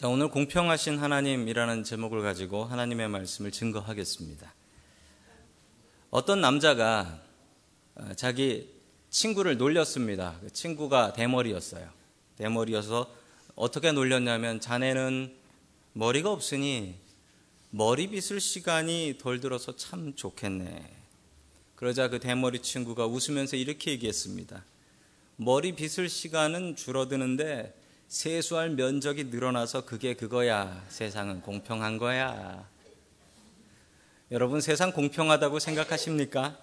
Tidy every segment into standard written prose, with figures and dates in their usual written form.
자, 오늘 공평하신 하나님이라는 제목을 가지고 하나님의 말씀을 증거하겠습니다. 어떤 남자가 자기 친구를 놀렸습니다. 그 친구가 대머리였어요. 대머리여서 어떻게 놀렸냐면, 자네는 머리가 없으니 머리 빗을 시간이 덜 들어서 참 좋겠네. 그러자 그 대머리 친구가 웃으면서 이렇게 얘기했습니다. 머리 빗을 시간은 줄어드는데 세수할 면적이 늘어나서 그게 그거야. 세상은 공평한 거야. 여러분, 세상 공평하다고 생각하십니까?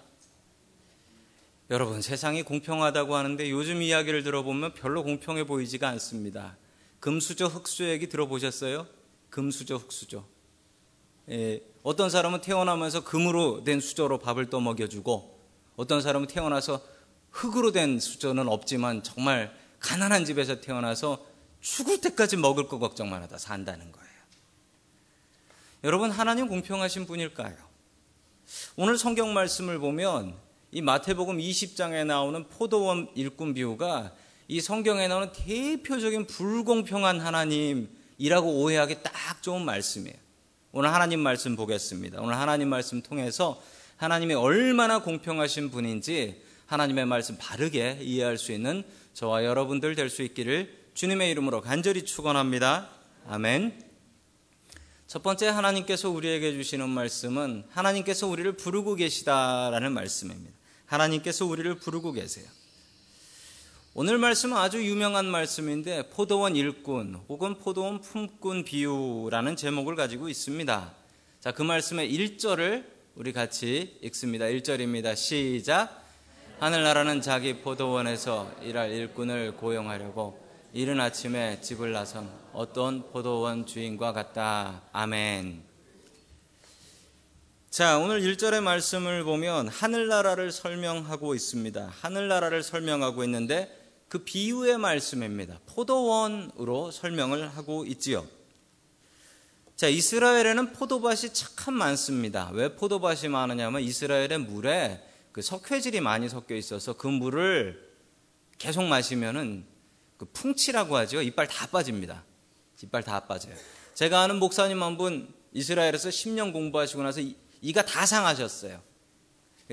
여러분, 세상이 공평하다고 하는데 요즘 이야기를 들어보면 별로 공평해 보이지가 않습니다. 금수저 흙수저 얘기 들어보셨어요? 금수저 흙수저. 예, 어떤 사람은 태어나면서 금으로 된 수저로 밥을 떠 먹여주고, 어떤 사람은 태어나서 흙으로 된 수저는 없지만 정말 가난한 집에서 태어나서 죽을 때까지 먹을 거 걱정만 하다 산다는 거예요. 여러분, 하나님 공평하신 분일까요? 오늘 성경 말씀을 보면 이 마태복음 20장에 나오는 포도원 일꾼 비유가 이 성경에 나오는 대표적인 불공평한 하나님이라고 오해하기 딱 좋은 말씀이에요. 오늘 하나님 말씀 보겠습니다. 오늘 하나님 말씀 통해서 하나님이 얼마나 공평하신 분인지 하나님의 말씀 바르게 이해할 수 있는 저와 여러분들 될 수 있기를 주님의 이름으로 간절히 축원합니다. 아멘. 첫 번째, 하나님께서 우리에게 주시는 말씀은 하나님께서 우리를 부르고 계시다라는 말씀입니다. 하나님께서 우리를 부르고 계세요. 오늘 말씀은 아주 유명한 말씀인데 포도원 일꾼 혹은 포도원 품꾼 비유라는 제목을 가지고 있습니다. 자, 그 말씀의 1절을 우리 같이 읽습니다. 1절입니다. 시작. 하늘나라는 자기 포도원에서 일할 일꾼을 고용하려고 이른 아침에 집을 나선 어떤 포도원 주인과 같다. 아멘. 자, 오늘 1절의 말씀을 보면 하늘나라를 설명하고 있습니다. 하늘나라를 설명하고 있는데 그 비유의 말씀입니다. 포도원으로 설명을 하고 있지요. 자, 이스라엘에는 포도밭이 참 많습니다. 왜 포도밭이 많으냐면 이스라엘의 물에 그 석회질이 많이 섞여 있어서 그 물을 계속 마시면은 그 풍치라고 하죠. 이빨 다 빠집니다. 이빨 다 빠져요. 제가 아는 목사님 한 분 이스라엘에서 10년 공부하시고 나서 이가 다 상하셨어요.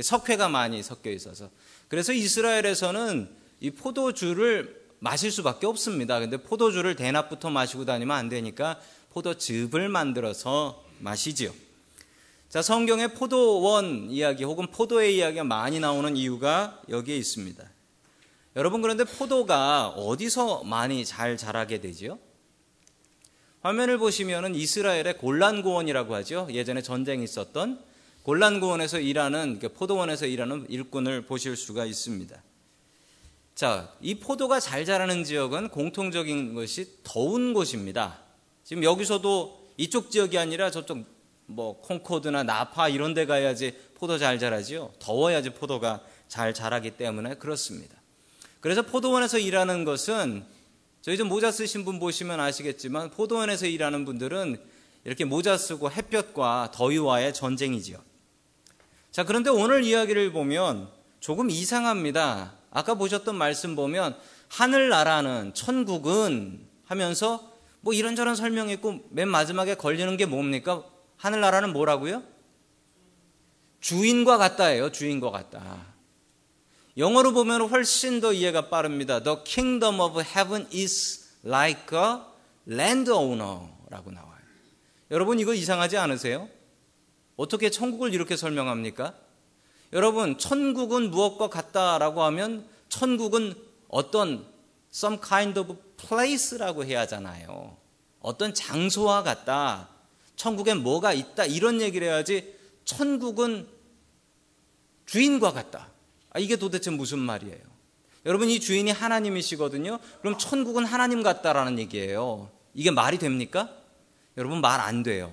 석회가 많이 섞여 있어서. 그래서 이스라엘에서는 이 포도주를 마실 수밖에 없습니다. 근데 포도주를 대낮부터 마시고 다니면 안 되니까 포도즙을 만들어서 마시지요. 자, 성경에 포도원 이야기 혹은 포도의 이야기가 많이 나오는 이유가 여기에 있습니다. 여러분, 그런데 포도가 어디서 많이 잘 자라게 되지요? 화면을 보시면은 이스라엘의 골란고원이라고 하죠. 예전에 전쟁이 있었던 골란고원에서 일하는, 포도원에서 일하는 일꾼을 보실 수가 있습니다. 자, 이 포도가 잘 자라는 지역은 공통적인 것이 더운 곳입니다. 지금 여기서도 이쪽 지역이 아니라 저쪽 콩코드나 나파 이런 데 가야지 포도 잘 자라지요. 더워야지 포도가 잘 자라기 때문에 그렇습니다. 그래서 포도원에서 일하는 것은, 저희 좀 모자 쓰신 분 보시면 아시겠지만 포도원에서 일하는 분들은 이렇게 모자 쓰고 햇볕과 더위와의 전쟁이지요. 자, 그런데 오늘 이야기를 보면 조금 이상합니다. 아까 보셨던 말씀 보면 하늘나라는, 천국은 하면서 이런저런 설명이 있고 맨 마지막에 걸리는 게 뭡니까? 하늘나라는 뭐라고요? 주인과 같다예요. 주인과 같다. 영어로 보면 훨씬 더 이해가 빠릅니다. The kingdom of heaven is like a landowner라고 나와요. 여러분, 이거 이상하지 않으세요? 어떻게 천국을 이렇게 설명합니까? 여러분, 천국은 무엇과 같다라고 하면 천국은 어떤 some kind of place라고 해야 하잖아요. 어떤 장소와 같다. 천국에 뭐가 있다, 이런 얘기를 해야지 천국은 주인과 같다. 이게 도대체 무슨 말이에요? 여러분, 이 주인이 하나님이시거든요. 그럼 천국은 하나님 같다라는 얘기예요. 이게 말이 됩니까? 여러분, 말 안 돼요.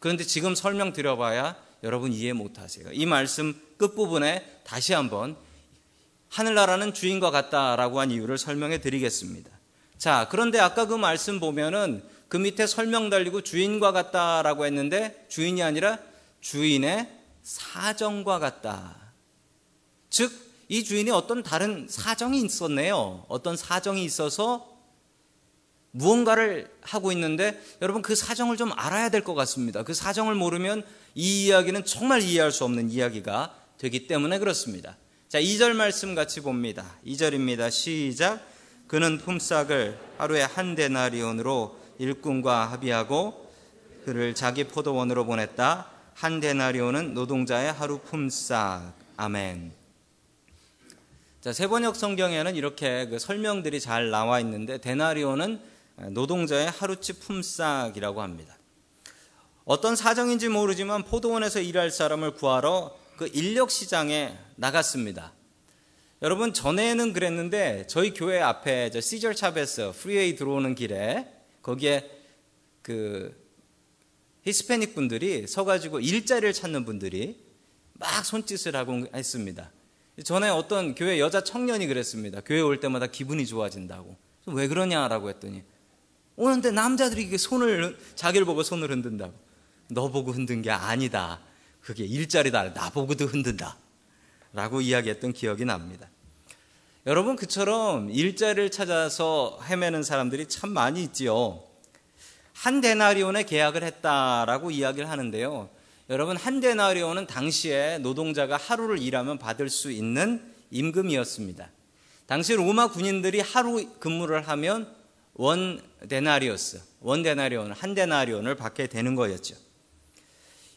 그런데 지금 설명 드려봐야 여러분 이해 못하세요. 이 말씀 끝부분에 다시 한번 하늘나라는 주인과 같다라고 한 이유를 설명해 드리겠습니다. 자, 그런데 아까 그 말씀 보면은 그 밑에 설명 달리고 주인과 같다라고 했는데 주인이 아니라 주인의 사정과 같다. 즉, 이 주인이 어떤 다른 사정이 있었네요. 어떤 사정이 있어서 무언가를 하고 있는데 여러분 그 사정을 좀 알아야 될 것 같습니다. 그 사정을 모르면 이 이야기는 정말 이해할 수 없는 이야기가 되기 때문에 그렇습니다. 자, 2절 말씀 같이 봅니다. 2절입니다. 시작. 그는 품삯을 하루에 한 데나리온으로 일꾼과 합의하고 그를 자기 포도원으로 보냈다. 한 데나리온은 노동자의 하루 품삯. 아멘. 자, 세번역 성경에는 이렇게 그 설명들이 잘 나와 있는데 데나리온은 노동자의 하루치 품삯이라고 합니다. 어떤 사정인지 모르지만 포도원에서 일할 사람을 구하러 그 인력시장에 나갔습니다. 여러분 전에는 그랬는데 저희 교회 앞에 저 시절 차베스 프리웨이 들어오는 길에 거기에 그 히스패닉 분들이 서가지고 일자리를 찾는 분들이 막 손짓을 하고 했습니다. 전에 어떤 교회 여자 청년이 그랬습니다. 교회 올 때마다 기분이 좋아진다고. 왜 그러냐라고 했더니 오는데 남자들이 이게 손을 자기를 보고 손을 흔든다고. 너 보고 흔든 게 아니다. 그게 일자리다. 나 보고도 흔든다. 라고 이야기했던 기억이 납니다. 여러분 그처럼 일자리를 찾아서 헤매는 사람들이 참 많이 있지요. 한 데나리온에 계약을 했다라고 이야기를 하는데요. 여러분 한 데나리온은 당시에 노동자가 하루를 일하면 받을 수 있는 임금이었습니다. 당시 로마 군인들이 하루 근무를 하면 한 데나리온을 받게 되는 거였죠.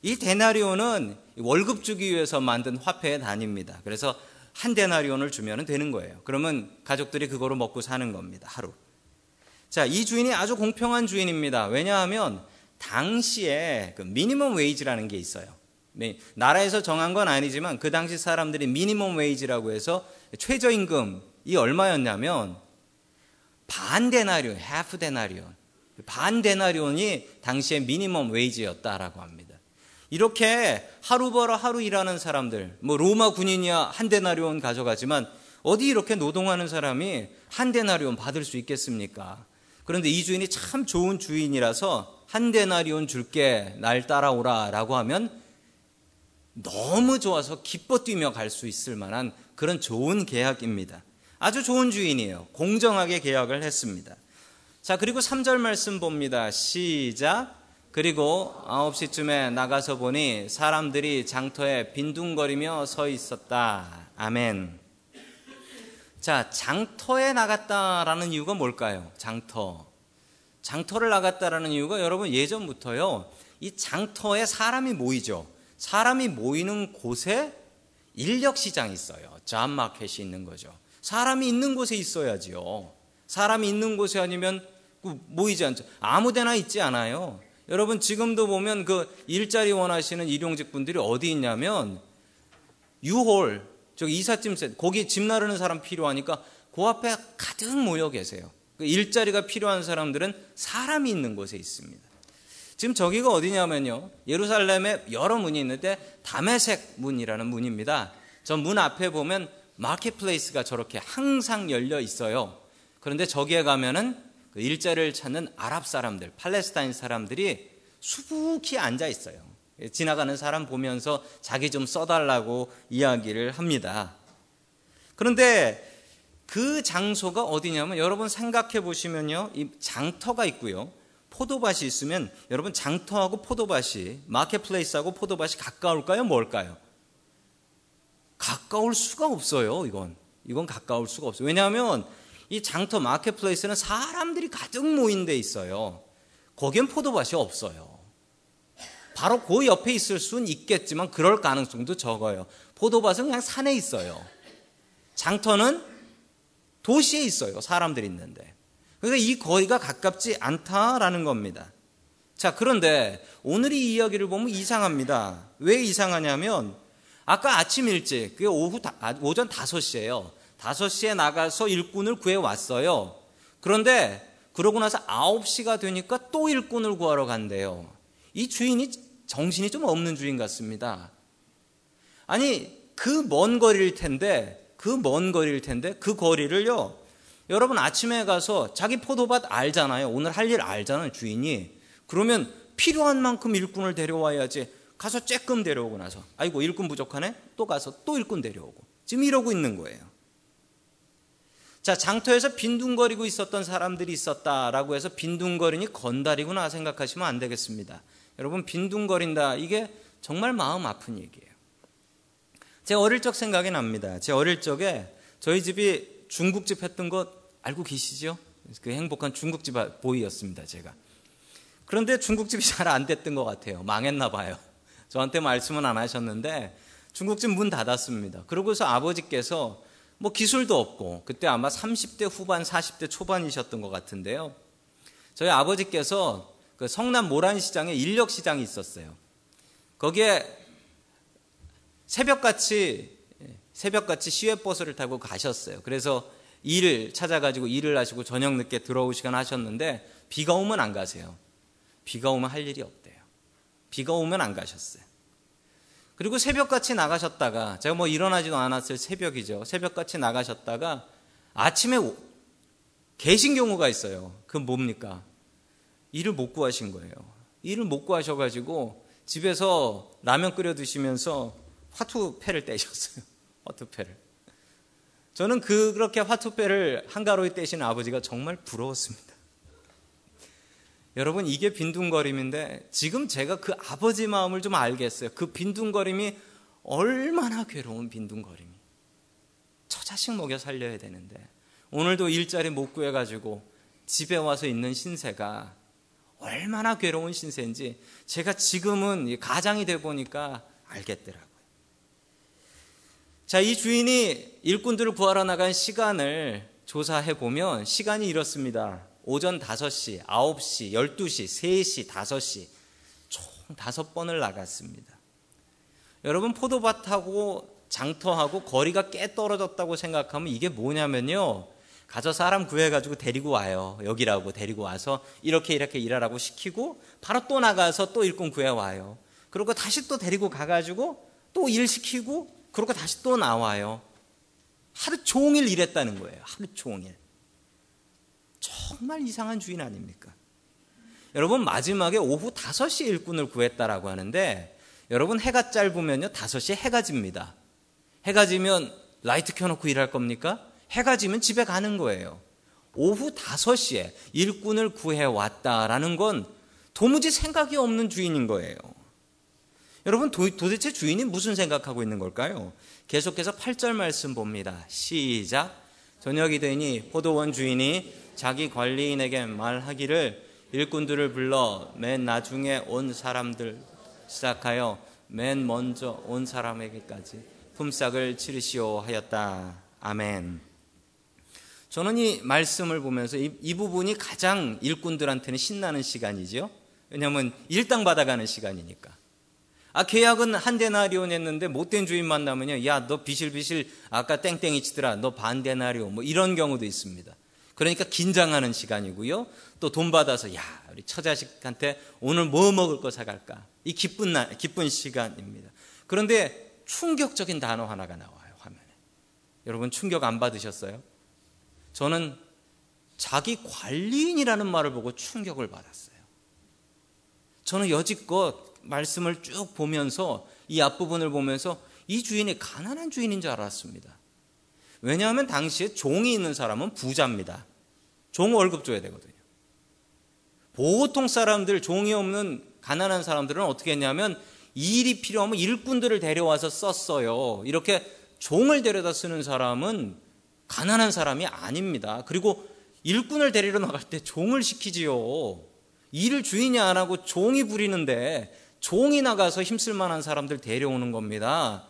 이 데나리온은 월급 주기 위해서 만든 화폐의 단위입니다. 그래서 한 데나리온을 주면 되는 거예요. 그러면 가족들이 그거로 먹고 사는 겁니다. 하루. 자, 이 주인이 아주 공평한 주인입니다. 왜냐하면 당시에 그 미니멈 웨이지라는 게 있어요. 나라에서 정한 건 아니지만 그 당시 사람들이 미니멈 웨이지라고 해서 최저임금이 얼마였냐면 반 데나리온이 당시의 미니멈 웨이지였다라고 합니다. 이렇게 하루 벌어 하루 일하는 사람들, 뭐 로마 군인이야 한 데나리온 가져가지만 어디 이렇게 노동하는 사람이 한 데나리온 받을 수 있겠습니까? 그런데 이 주인이 참 좋은 주인이라서 한 데나리온 줄게 날 따라오라라고 하면 너무 좋아서 기뻐 뛰며 갈 수 있을 만한 그런 좋은 계약입니다. 아주 좋은 주인이에요. 공정하게 계약을 했습니다. 자, 그리고 3절 말씀 봅니다. 시작. 그리고 9시쯤에 나가서 보니 사람들이 장터에 빈둥거리며 서 있었다. 아멘. 자, 장터에 나갔다라는 이유가 뭘까요? 장터를 나갔다라는 이유가 여러분 예전부터요. 이 장터에 사람이 모이죠. 사람이 모이는 곳에 인력시장이 있어요. 잡마켓이 있는 거죠. 사람이 있는 곳에 있어야지요. 사람이 있는 곳에 아니면 모이지 않죠. 아무데나 있지 않아요. 여러분 지금도 보면 그 일자리 원하시는 일용직 분들이 어디 있냐면 유홀, 저기 이삿짐 센터, 거기 집 나르는 사람 필요하니까 그 앞에 가득 모여 계세요. 일자리가 필요한 사람들은 사람이 있는 곳에 있습니다. 지금 저기가 어디냐면요. 예루살렘에 여러 문이 있는데 다메섹 문이라는 문입니다. 저 문 앞에 보면 마켓플레이스가 저렇게 항상 열려 있어요. 그런데 저기에 가면은 그 일자리를 찾는 아랍 사람들, 팔레스타인 사람들이 수북히 앉아 있어요. 지나가는 사람 보면서 자기 좀 써달라고 이야기를 합니다. 그런데 그 장소가 어디냐면 여러분 생각해 보시면요. 이 장터가 있고요. 포도밭이 있으면 여러분 장터하고 포도밭이, 마켓플레이스하고 포도밭이 가까울까요? 뭘까요? 가까울 수가 없어요. 이건 가까울 수가 없어요. 왜냐하면 이 장터 마켓플레이스는 사람들이 가득 모인 데 있어요. 거긴 포도밭이 없어요. 바로 그 옆에 있을 수는 있겠지만 그럴 가능성도 적어요. 포도밭은 그냥 산에 있어요. 장터는 도시에 있어요. 사람들이 있는데. 그러니까 이 거리가 가깝지 않다라는 겁니다. 자, 그런데 오늘 이 이야기를 보면 이상합니다. 왜 이상하냐면 아까 아침 일찍, 그게 오전 5시예요. 5시에 나가서 일꾼을 구해왔어요. 그런데 그러고 나서 9시가 되니까 또 일꾼을 구하러 간대요. 이 주인이 정신이 좀 없는 주인 같습니다. 아니, 그 먼 거리일 텐데 그 거리를요. 여러분 아침에 가서 자기 포도밭 알잖아요. 오늘 할 일 알잖아요. 주인이. 그러면 필요한 만큼 일꾼을 데려와야지. 가서 쬐끔 데려오고 나서 아이고 일꾼 부족하네? 또 가서 또 일꾼 데려오고. 지금 이러고 있는 거예요. 자, 장터에서 빈둥거리고 있었던 사람들이 있었다라고 해서 빈둥거리니 건달이구나 생각하시면 안 되겠습니다. 여러분, 빈둥거린다, 이게 정말 마음 아픈 얘기예요. 제 어릴 적 생각이 납니다. 제 어릴 적에 저희 집이 중국집 했던 것 알고 계시죠? 그 행복한 중국집 보이였습니다, 제가. 그런데 중국집이 잘 안 됐던 것 같아요. 망했나 봐요. 저한테 말씀은 안 하셨는데 중국집 문 닫았습니다. 그러고서 아버지께서 뭐 기술도 없고, 그때 아마 30대 후반, 40대 초반이셨던 것 같은데요. 저희 아버지께서 그 성남 모란시장에 인력시장이 있었어요. 거기에 새벽같이 시외버스를 타고 가셨어요. 그래서 일을 찾아가지고 일을 하시고 저녁 늦게 들어오시거나 하셨는데 비가 오면 안 가세요. 비가 오면 할 일이 없대요. 비가 오면 안 가셨어요. 그리고 새벽같이 나가셨다가, 제가 뭐 일어나지도 않았을 새벽이죠. 새벽같이 나가셨다가 아침에 계신 경우가 있어요. 그건 뭡니까? 일을 못 구하신 거예요. 일을 못 구하셔가지고 집에서 라면 끓여 드시면서 화투패를 떼셨어요. 화투패를. 저는 그렇게 화투패를 한가로이 떼신 아버지가 정말 부러웠습니다. 여러분, 이게 빈둥거림인데 지금 제가 그 아버지 마음을 좀 알겠어요. 그 빈둥거림이 얼마나 괴로운 빈둥거림이. 저 자식 먹여 살려야 되는데 오늘도 일자리 못 구해가지고 집에 와서 있는 신세가 얼마나 괴로운 신세인지 제가 지금은 가장이 돼 보니까 알겠더라고요. 자, 이 주인이 일꾼들을 구하러 나간 시간을 조사해 보면 시간이 이렇습니다. 오전 5시, 9시, 12시, 3시, 5시 총 5번을 나갔습니다. 여러분, 포도밭하고 장터하고 거리가 꽤 떨어졌다고 생각하면 이게 뭐냐면요, 가서 사람 구해가지고 데리고 와요. 여기라고 데리고 와서 이렇게 일하라고 시키고 바로 또 나가서 또 일꾼 구해와요. 그리고 다시 또 데리고 가가지고 또 일 시키고 그러고 다시 또 나와요. 하루 종일 일했다는 거예요. 하루 종일. 정말 이상한 주인 아닙니까? 여러분, 마지막에 오후 5시 일꾼을 구했다라고 하는데, 여러분, 해가 짧으면요 5시에 해가 집니다. 해가 지면 라이트 켜놓고 일할 겁니까? 해가 지면 집에 가는 거예요. 오후 5시에 일꾼을 구해왔다라는 건 도무지 생각이 없는 주인인 거예요. 여러분, 도대체 주인이 무슨 생각하고 있는 걸까요? 계속해서 8절 말씀 봅니다. 시작. 저녁이 되니 포도원 주인이 자기 관리인에게 말하기를, 일꾼들을 불러 맨 나중에 온 사람들 시작하여 맨 먼저 온 사람에게까지 품삯을 치르시오 하였다. 아멘. 저는 이 말씀을 보면서 이 부분이 가장 일꾼들한테는 신나는 시간이죠. 왜냐하면 일당 받아가는 시간이니까. 아, 계약은 한 데나리온 했는데 못된 주인 만나면요, 야, 너 비실비실 아까 땡땡이 치더라, 너 반 데나리온, 뭐 이런 경우도 있습니다. 그러니까 긴장하는 시간이고요. 또 돈 받아서, 야, 우리 처자식한테 오늘 뭐 먹을 거 사갈까, 이 기쁜 날, 기쁜 시간입니다. 그런데 충격적인 단어 하나가 나와요, 화면에. 여러분, 충격 안 받으셨어요? 저는 자기 관리인이라는 말을 보고 충격을 받았어요. 저는 여지껏 말씀을 쭉 보면서 이 앞부분을 보면서 이 주인이 가난한 주인인 줄 알았습니다. 왜냐하면 당시에 종이 있는 사람은 부자입니다. 종 월급 줘야 되거든요. 보통 사람들, 종이 없는 가난한 사람들은 어떻게 했냐면 일이 필요하면 일꾼들을 데려와서 썼어요. 이렇게 종을 데려다 쓰는 사람은 가난한 사람이 아닙니다. 그리고 일꾼을 데리러 나갈 때 종을 시키지요. 일을 주인이 안 하고 종이 부리는데 종이 나가서 힘쓸 만한 사람들 데려오는 겁니다.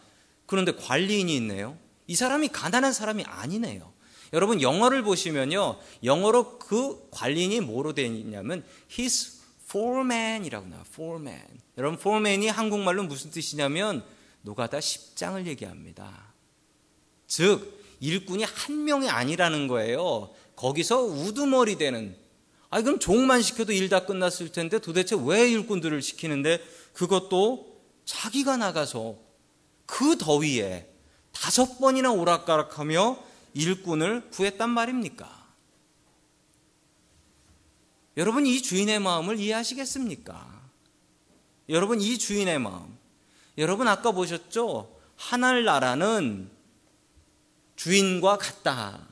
그런데 관리인이 있네요. 이 사람이 가난한 사람이 아니네요. 여러분, 영어를 보시면요, 영어로 그 관리인이 뭐로 되어 있냐면 his foreman이라고 나와요. foreman. 여러분, foreman이 한국말로 무슨 뜻이냐면 노가다 십장을 얘기합니다. 즉, 일꾼이 한 명이 아니라는 거예요. 거기서 우두머리 되는. 아니, 그럼 종만 시켜도 일 다 끝났을 텐데 도대체 왜 일꾼들을 시키는데, 그것도 자기가 나가서 그 더위에 5번이나 오락가락하며 일꾼을 구했단 말입니까? 여러분, 이 주인의 마음을 이해하시겠습니까? 여러분, 이 주인의 마음. 여러분, 아까 보셨죠? 하늘나라는 주인과 같다.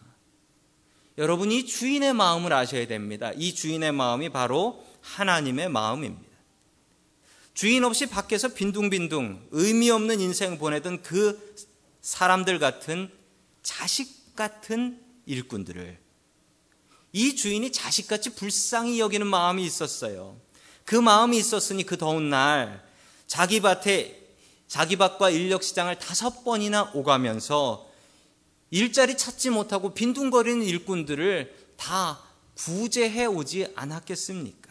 여러분이 주인의 마음을 아셔야 됩니다. 이 주인의 마음이 바로 하나님의 마음입니다. 주인 없이 밖에서 빈둥빈둥 의미 없는 인생 보내던 그 사람들 같은 자식 같은 일꾼들을 이 주인이 자식같이 불쌍히 여기는 마음이 있었어요. 그 마음이 있었으니 그 더운 날 자기 밭과 인력시장을 5번이나 오가면서 일자리 찾지 못하고 빈둥거리는 일꾼들을 다 구제해 오지 않았겠습니까?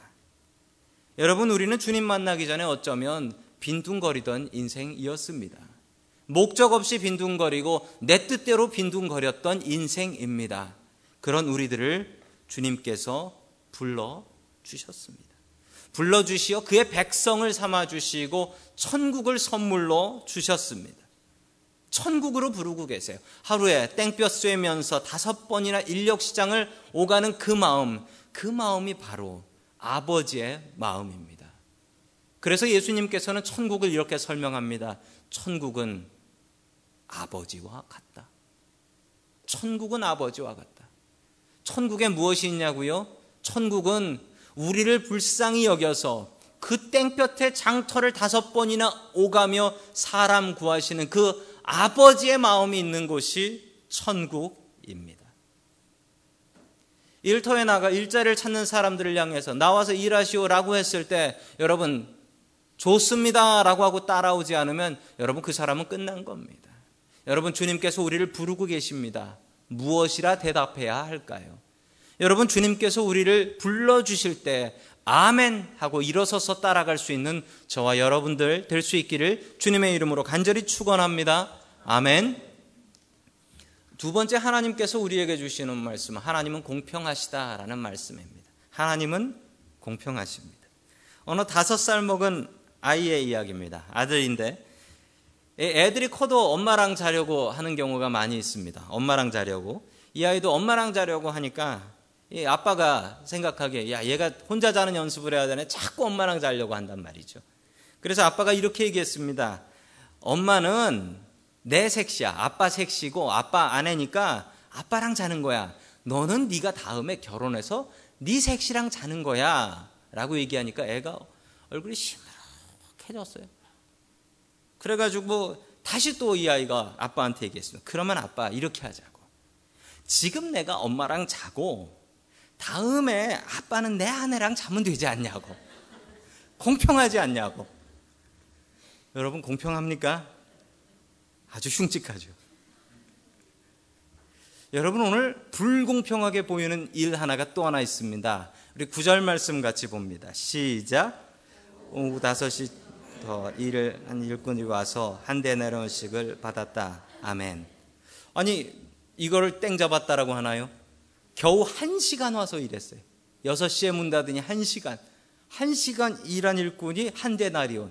여러분, 우리는 주님 만나기 전에 어쩌면 빈둥거리던 인생이었습니다. 목적 없이 빈둥거리고 내 뜻대로 빈둥거렸던 인생입니다. 그런 우리들을 주님께서 불러주셨습니다. 불러주시어 그의 백성을 삼아주시고 천국을 선물로 주셨습니다. 천국으로 부르고 계세요. 하루에 땡볕 쐬면서 5번이나 인력시장을 오가는 그 마음이 바로 아버지의 마음입니다. 그래서 예수님께서는 천국을 이렇게 설명합니다. 천국은 아버지와 같다. 천국은 아버지와 같다. 천국에 무엇이 있냐고요? 천국은 우리를 불쌍히 여겨서 그 땡볕에 장터를 5번이나 오가며 사람 구하시는 그 아버지의 마음이 있는 곳이 천국입니다. 일터에 나가 일자리를 찾는 사람들을 향해서 나와서 일하시오라고 했을 때 여러분 좋습니다라고 하고 따라오지 않으면 여러분 그 사람은 끝난 겁니다. 여러분, 주님께서 우리를 부르고 계십니다. 무엇이라 대답해야 할까요? 여러분, 주님께서 우리를 불러주실 때 아멘 하고 일어서서 따라갈 수 있는 저와 여러분들 될 수 있기를 주님의 이름으로 간절히 축원합니다. 아멘. 두 번째, 하나님께서 우리에게 주시는 말씀은 하나님은 공평하시다라는 말씀입니다. 하나님은 공평하십니다. 어느 5살 먹은 아이의 이야기입니다. 아들인데 애들이 커도 엄마랑 자려고 하는 경우가 많이 있습니다. 엄마랑 자려고. 이 아이도 엄마랑 자려고 하니까 이 아빠가 생각하기에 야, 얘가 혼자 자는 연습을 해야 되네. 자꾸 엄마랑 자려고 한단 말이죠. 그래서 아빠가 이렇게 얘기했습니다. 엄마는 내 색시야. 아빠 색시고 아빠 아내니까 아빠랑 자는 거야. 너는 네가 다음에 결혼해서 네 색시랑 자는 거야. 라고 얘기하니까 애가 얼굴이 시무룩해졌어요. 그래가지고 다시 또 이 아이가 아빠한테 얘기했습니다. 그러면 아빠 이렇게 하자고. 지금 내가 엄마랑 자고 다음에 아빠는 내 아내랑 자면 되지 않냐고. 공평하지 않냐고. 여러분, 공평합니까? 아주 흉측하죠. 여러분, 오늘 불공평하게 보이는 일 하나가 또 하나 있습니다. 우리 9절 말씀 같이 봅니다. 시작. 오후 5시 더 일을 한 일꾼이 와서 한 대 내려온씩을 받았다. 아멘. 아니, 이거를 땡 잡았다라고 하나요? 겨우 1시간 와서 일했어요. 6시에 문 닫으니 1시간. 1시간 일한 일꾼이 한 데나리온.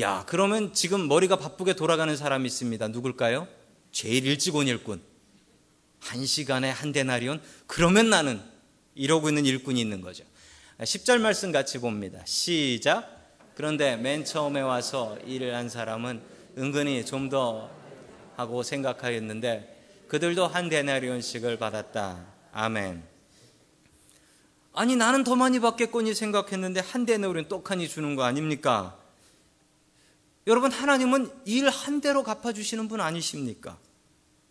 야, 그러면 지금 머리가 바쁘게 돌아가는 사람이 있습니다. 누굴까요? 제일 일찍 온 일꾼. 1시간에 한 데나리온. 그러면 나는 이러고 있는 일꾼이 있는 거죠. 10절 말씀 같이 봅니다. 시작. 그런데 맨 처음에 와서 일을 한 사람은 은근히 좀 더 하고 생각하였는데 그들도 한 데나리온씩을 받았다. 아멘. 아니, 나는 더 많이 받겠거니 생각했는데 한 데나리온 똑하니 주는 거 아닙니까? 여러분, 하나님은 일 한 대로 갚아주시는 분 아니십니까?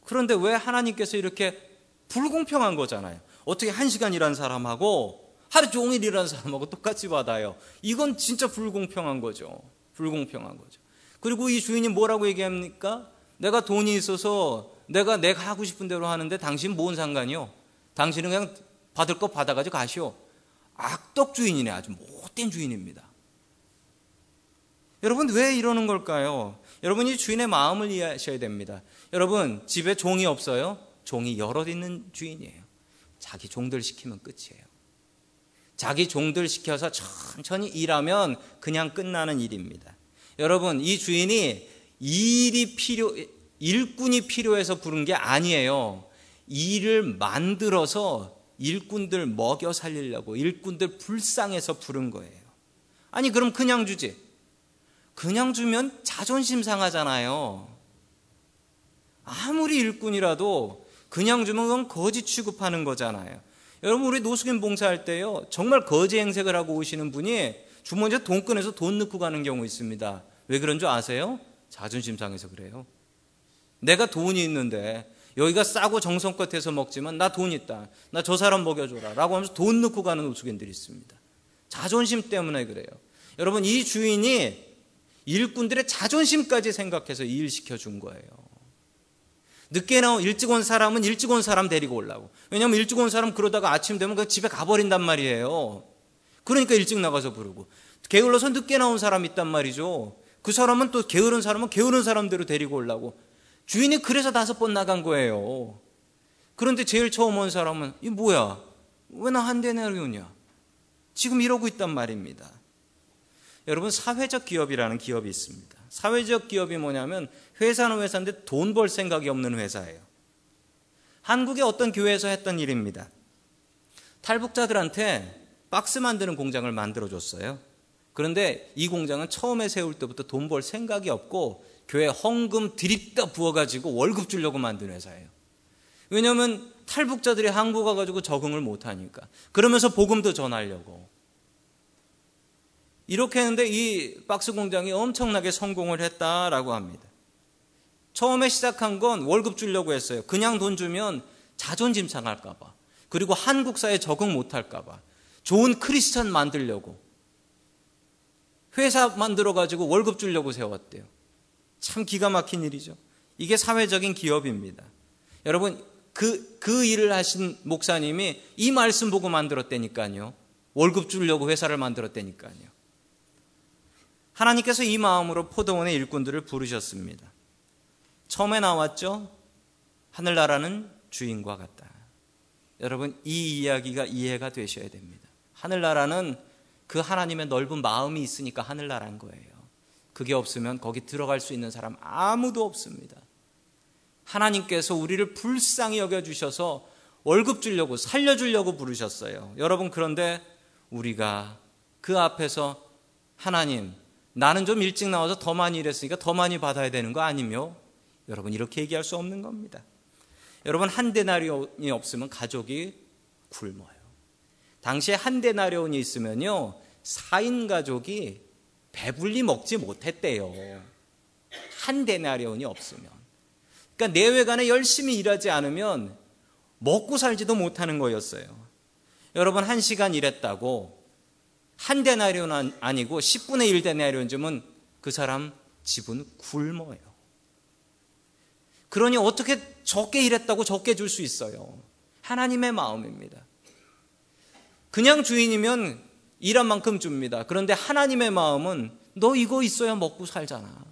그런데 왜 하나님께서 이렇게 불공평한 거잖아요. 어떻게 1시간 일한 사람하고 하루 종일 일한 사람하고 똑같이 받아요. 이건 진짜 불공평한 거죠. 불공평한 거죠. 그리고 이 주인이 뭐라고 얘기합니까? 내가 돈이 있어서 내가 하고 싶은 대로 하는데 당신 뭔 상관이요? 당신은 그냥 받을 거 받아가지고 가시오. 악덕 주인이네. 아주 못된 주인입니다. 여러분, 왜 이러는 걸까요? 여러분이 주인의 마음을 이해하셔야 됩니다. 여러분, 집에 종이 없어요? 종이 여럿 있는 주인이에요. 자기 종들 시키면 끝이에요. 자기 종들 시켜서 천천히 일하면 그냥 끝나는 일입니다. 여러분, 이 주인이 일꾼이 필요해서 부른 게 아니에요. 일을 만들어서 일꾼들 먹여 살리려고, 일꾼들 불쌍해서 부른 거예요. 아니, 그럼 그냥 주지. 그냥 주면 자존심 상하잖아요. 아무리 일꾼이라도 그냥 주면 그건 거지 취급하는 거잖아요. 여러분, 우리 노숙인 봉사할 때요, 정말 거지 행색을 하고 오시는 분이 주머니에 돈 꺼내서 돈 넣고 가는 경우 있습니다. 왜 그런 줄 아세요? 자존심 상해서 그래요. 내가 돈이 있는데 여기가 싸고 정성껏 해서 먹지만 나 돈 있다, 나 저 사람 먹여줘라 라고 하면서 돈 넣고 가는 노숙인들이 있습니다. 자존심 때문에 그래요. 여러분, 이 주인이 일꾼들의 자존심까지 생각해서 일시켜준 거예요. 늦게 나온, 일찍 온 사람은 일찍 온 사람 데리고 오려고. 왜냐하면 일찍 온 사람 그러다가 아침 되면 그냥 집에 가버린단 말이에요. 그러니까 일찍 나가서 부르고, 게을러서 늦게 나온 사람 있단 말이죠. 그 사람은 또 게으른 사람은 게으른 사람대로 데리고 오려고. 주인이 그래서 5번 나간 거예요. 그런데 제일 처음 온 사람은, 이 뭐야, 왜 나 한 대 내려오냐, 지금 이러고 있단 말입니다. 여러분, 사회적 기업이라는 기업이 있습니다. 사회적 기업이 뭐냐면, 회사는 회사인데 돈 벌 생각이 없는 회사예요. 한국의 어떤 교회에서 했던 일입니다. 탈북자들한테 박스 만드는 공장을 만들어줬어요. 그런데 이 공장은 처음에 세울 때부터 돈 벌 생각이 없고 교회 헌금 드립다 부어가지고 월급 주려고 만든 회사예요. 왜냐하면 탈북자들이 한국 와가지고 적응을 못하니까. 그러면서 복음도 전하려고. 이렇게 했는데 이 박스 공장이 엄청나게 성공을 했다라고 합니다. 처음에 시작한 건 월급 주려고 했어요. 그냥 돈 주면 자존심 상할까 봐. 그리고 한국 사회에 적응 못할까 봐. 좋은 크리스천 만들려고. 회사 만들어가지고 월급 주려고 세웠대요. 참 기가 막힌 일이죠. 이게 사회적인 기업입니다. 여러분, 그 일을 하신 목사님이 이 말씀 보고 만들었다니까요. 월급 주려고 회사를 만들었다니까요. 하나님께서 이 마음으로 포도원의 일꾼들을 부르셨습니다. 처음에 나왔죠? 하늘나라는 주인과 같다. 여러분, 이 이야기가 이해가 되셔야 됩니다. 하늘나라는 그 하나님의 넓은 마음이 있으니까 하늘나라인 거예요. 그게 없으면 거기 들어갈 수 있는 사람 아무도 없습니다. 하나님께서 우리를 불쌍히 여겨주셔서 월급 주려고, 살려주려고 부르셨어요. 여러분, 그런데 우리가 그 앞에서, 하나님, 나는 좀 일찍 나와서 더 많이 일했으니까 더 많이 받아야 되는 거 아니며? 여러분, 이렇게 얘기할 수 없는 겁니다. 여러분, 1데나리온이 없으면 가족이 굶어요. 당시에 1데나리온이 있으면요, 4인 가족이 배불리 먹지 못했대요. 1데나리온이 없으면. 그러니까 내외간에 열심히 일하지 않으면 먹고 살지도 못하는 거였어요. 여러분, 1시간 일했다고 1데나리온 아니고 10분의 1데나리온 주면 그 사람 집은 굶어요. 그러니 어떻게 적게 일했다고 적게 줄 수 있어요? 하나님의 마음입니다. 그냥 주인이면 일한 만큼 줍니다. 그런데 하나님의 마음은 너 이거 있어야 먹고 살잖아.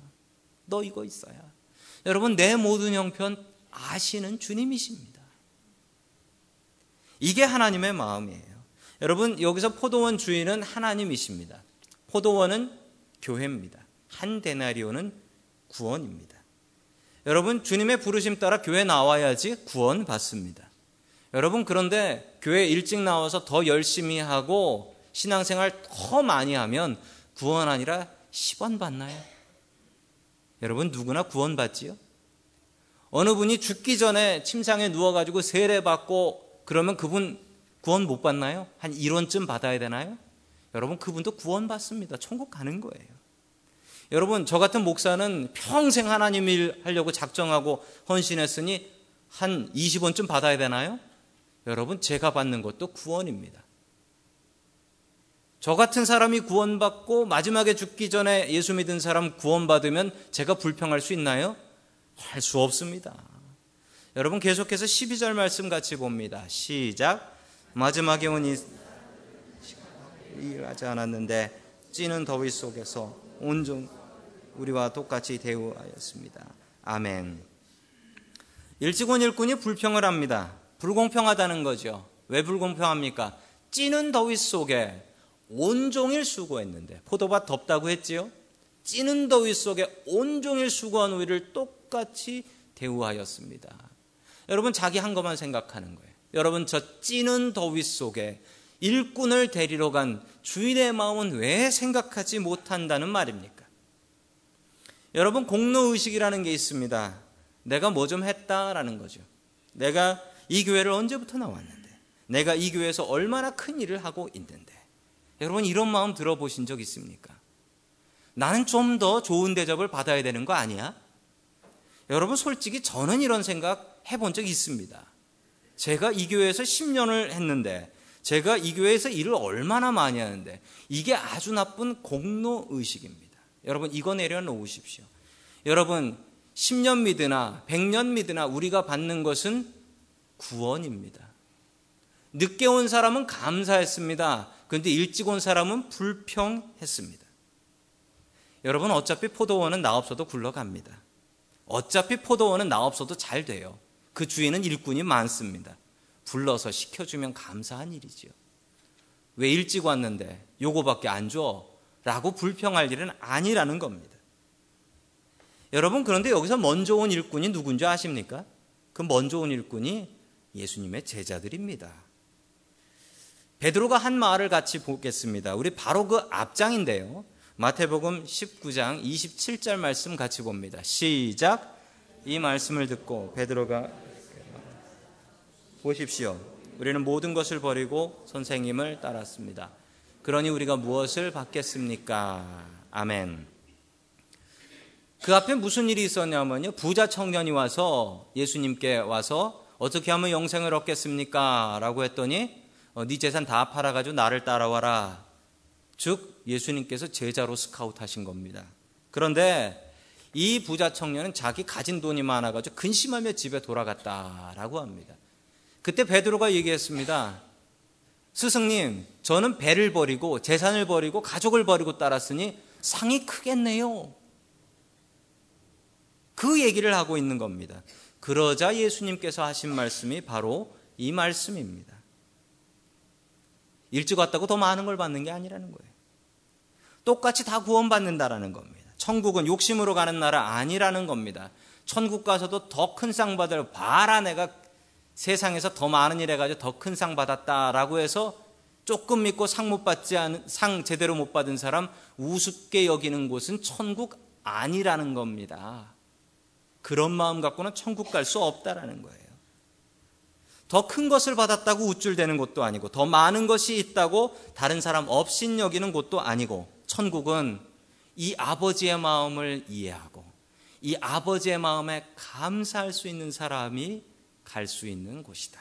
너 이거 있어야. 여러분, 내 모든 형편 아시는 주님이십니다. 이게 하나님의 마음이에요. 여러분, 여기서 포도원 주인은 하나님이십니다. 포도원은 교회입니다. 1데나리온은 구원입니다. 여러분, 주님의 부르심 따라 교회 나와야지 구원 받습니다. 여러분, 그런데 교회 일찍 나와서 더 열심히 하고 신앙생활 더 많이 하면 구원 아니라 10원 받나요? 여러분, 누구나 구원 받지요? 어느 분이 죽기 전에 침상에 누워가지고 세례 받고 그러면 그분 구원 못 받나요? 한 1원쯤 받아야 되나요? 여러분, 그분도 구원 받습니다. 천국 가는 거예요. 여러분, 저 같은 목사는 평생 하나님 일 하려고 작정하고 헌신했으니 한 20원쯤 받아야 되나요? 여러분, 제가 받는 것도 구원입니다. 저 같은 사람이 구원받고 마지막에 죽기 전에 예수 믿은 사람 구원받으면 제가 불평할 수 있나요? 할 수 없습니다. 여러분, 계속해서 12절 말씀 같이 봅니다. 시작. 마지막에 온 이 일하지 않았는데 찌는 더위 속에서 온종 우리와 똑같이 대우하였습니다. 아멘. 일찍 온 일꾼이 불평을 합니다. 불공평하다는 거죠. 왜 불공평합니까? 찌는 더위 속에 온종일 수고했는데, 포도밭 덥다고 했지요? 찌는 더위 속에 온종일 수고한 우리를 똑같이 대우하였습니다. 여러분, 자기 한 것만 생각하는 거예요. 여러분, 저 찌는 더위 속에 일꾼을 데리러 간 주인의 마음은 왜 생각하지 못한다는 말입니까? 여러분, 공로의식이라는 게 있습니다. 내가 뭐 좀 했다라는 거죠. 내가 이 교회를 언제부터 나왔는데, 내가 이 교회에서 얼마나 큰 일을 하고 있는데. 여러분, 이런 마음 들어보신 적 있습니까? 나는 좀 더 좋은 대접을 받아야 되는 거 아니야? 여러분, 솔직히 저는 이런 생각 해본 적이 있습니다. 제가 이 교회에서 10년을 했는데, 제가 이 교회에서 일을 얼마나 많이 하는데, 이게 아주 나쁜 공로의식입니다. 여러분, 이거 내려놓으십시오. 여러분, 10년 미드나 100년 미드나 우리가 받는 것은 구원입니다. 늦게 온 사람은 감사했습니다. 그런데 일찍 온 사람은 불평했습니다. 여러분, 어차피 포도원은 나 없어도 굴러갑니다. 어차피 포도원은 나 없어도 잘 돼요. 그 주인은 일꾼이 많습니다. 불러서 시켜주면 감사한 일이지요. 왜 일찍 왔는데 요거밖에 안 줘? 라고 불평할 일은 아니라는 겁니다. 여러분, 그런데 여기서 먼저 온 일꾼이 누군지 아십니까? 그 먼저 온 일꾼이 예수님의 제자들입니다. 베드로가 한 말을 같이 보겠습니다. 우리 바로 그 앞장인데요, 마태복음 19장 27절 말씀 같이 봅니다. 시작. 이 말씀을 듣고 베드로가, 보십시오, 우리는 모든 것을 버리고 선생님을 따랐습니다. 그러니 우리가 무엇을 받겠습니까? 아멘. 그 앞에 무슨 일이 있었냐면요, 부자 청년이 와서 예수님께 와서 어떻게 하면 영생을 얻겠습니까? 라고 했더니 네 재산 다 팔아가지고 나를 따라와라. 즉 예수님께서 제자로 스카우트하신 겁니다. 그런데 이 부자 청년은 자기 가진 돈이 많아가지고 근심하며 집에 돌아갔다라고 합니다. 그때 베드로가 얘기했습니다. 스승님, 저는 배를 버리고 재산을 버리고 가족을 버리고 따랐으니 상이 크겠네요. 그 얘기를 하고 있는 겁니다. 그러자 예수님께서 하신 말씀이 바로 이 말씀입니다. 일찍 왔다고 더 많은 걸 받는 게 아니라는 거예요. 똑같이 다 구원받는다라는 겁니다. 천국은 욕심으로 가는 나라 아니라는 겁니다. 천국 가서도 더 큰 상 받을, 봐라 내가 세상에서 더 많은 일 해가지고 더 큰 상 받았다라고 해서 조금 믿고 상 못 받지 않은, 상 제대로 못 받은 사람 우습게 여기는 곳은 천국 아니라는 겁니다. 그런 마음 갖고는 천국 갈 수 없다라는 거예요. 더 큰 것을 받았다고 우쭐대는 것도 아니고, 더 많은 것이 있다고 다른 사람 없인 여기는 것도 아니고, 천국은 이 아버지의 마음을 이해하고 이 아버지의 마음에 감사할 수 있는 사람이 갈 수 있는 곳이다.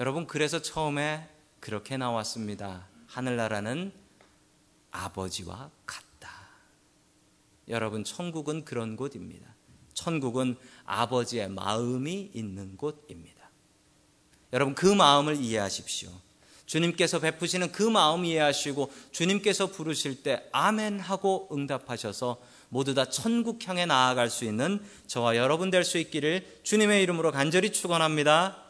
여러분, 그래서 처음에 그렇게 나왔습니다. 하늘나라는 아버지와 같다. 여러분, 천국은 그런 곳입니다. 천국은 아버지의 마음이 있는 곳입니다. 여러분, 그 마음을 이해하십시오. 주님께서 베푸시는 그 마음 이해하시고, 주님께서 부르실 때 아멘 하고 응답하셔서 모두 다 천국 향해 나아갈 수 있는 저와 여러분 될 수 있기를 주님의 이름으로 간절히 축원합니다.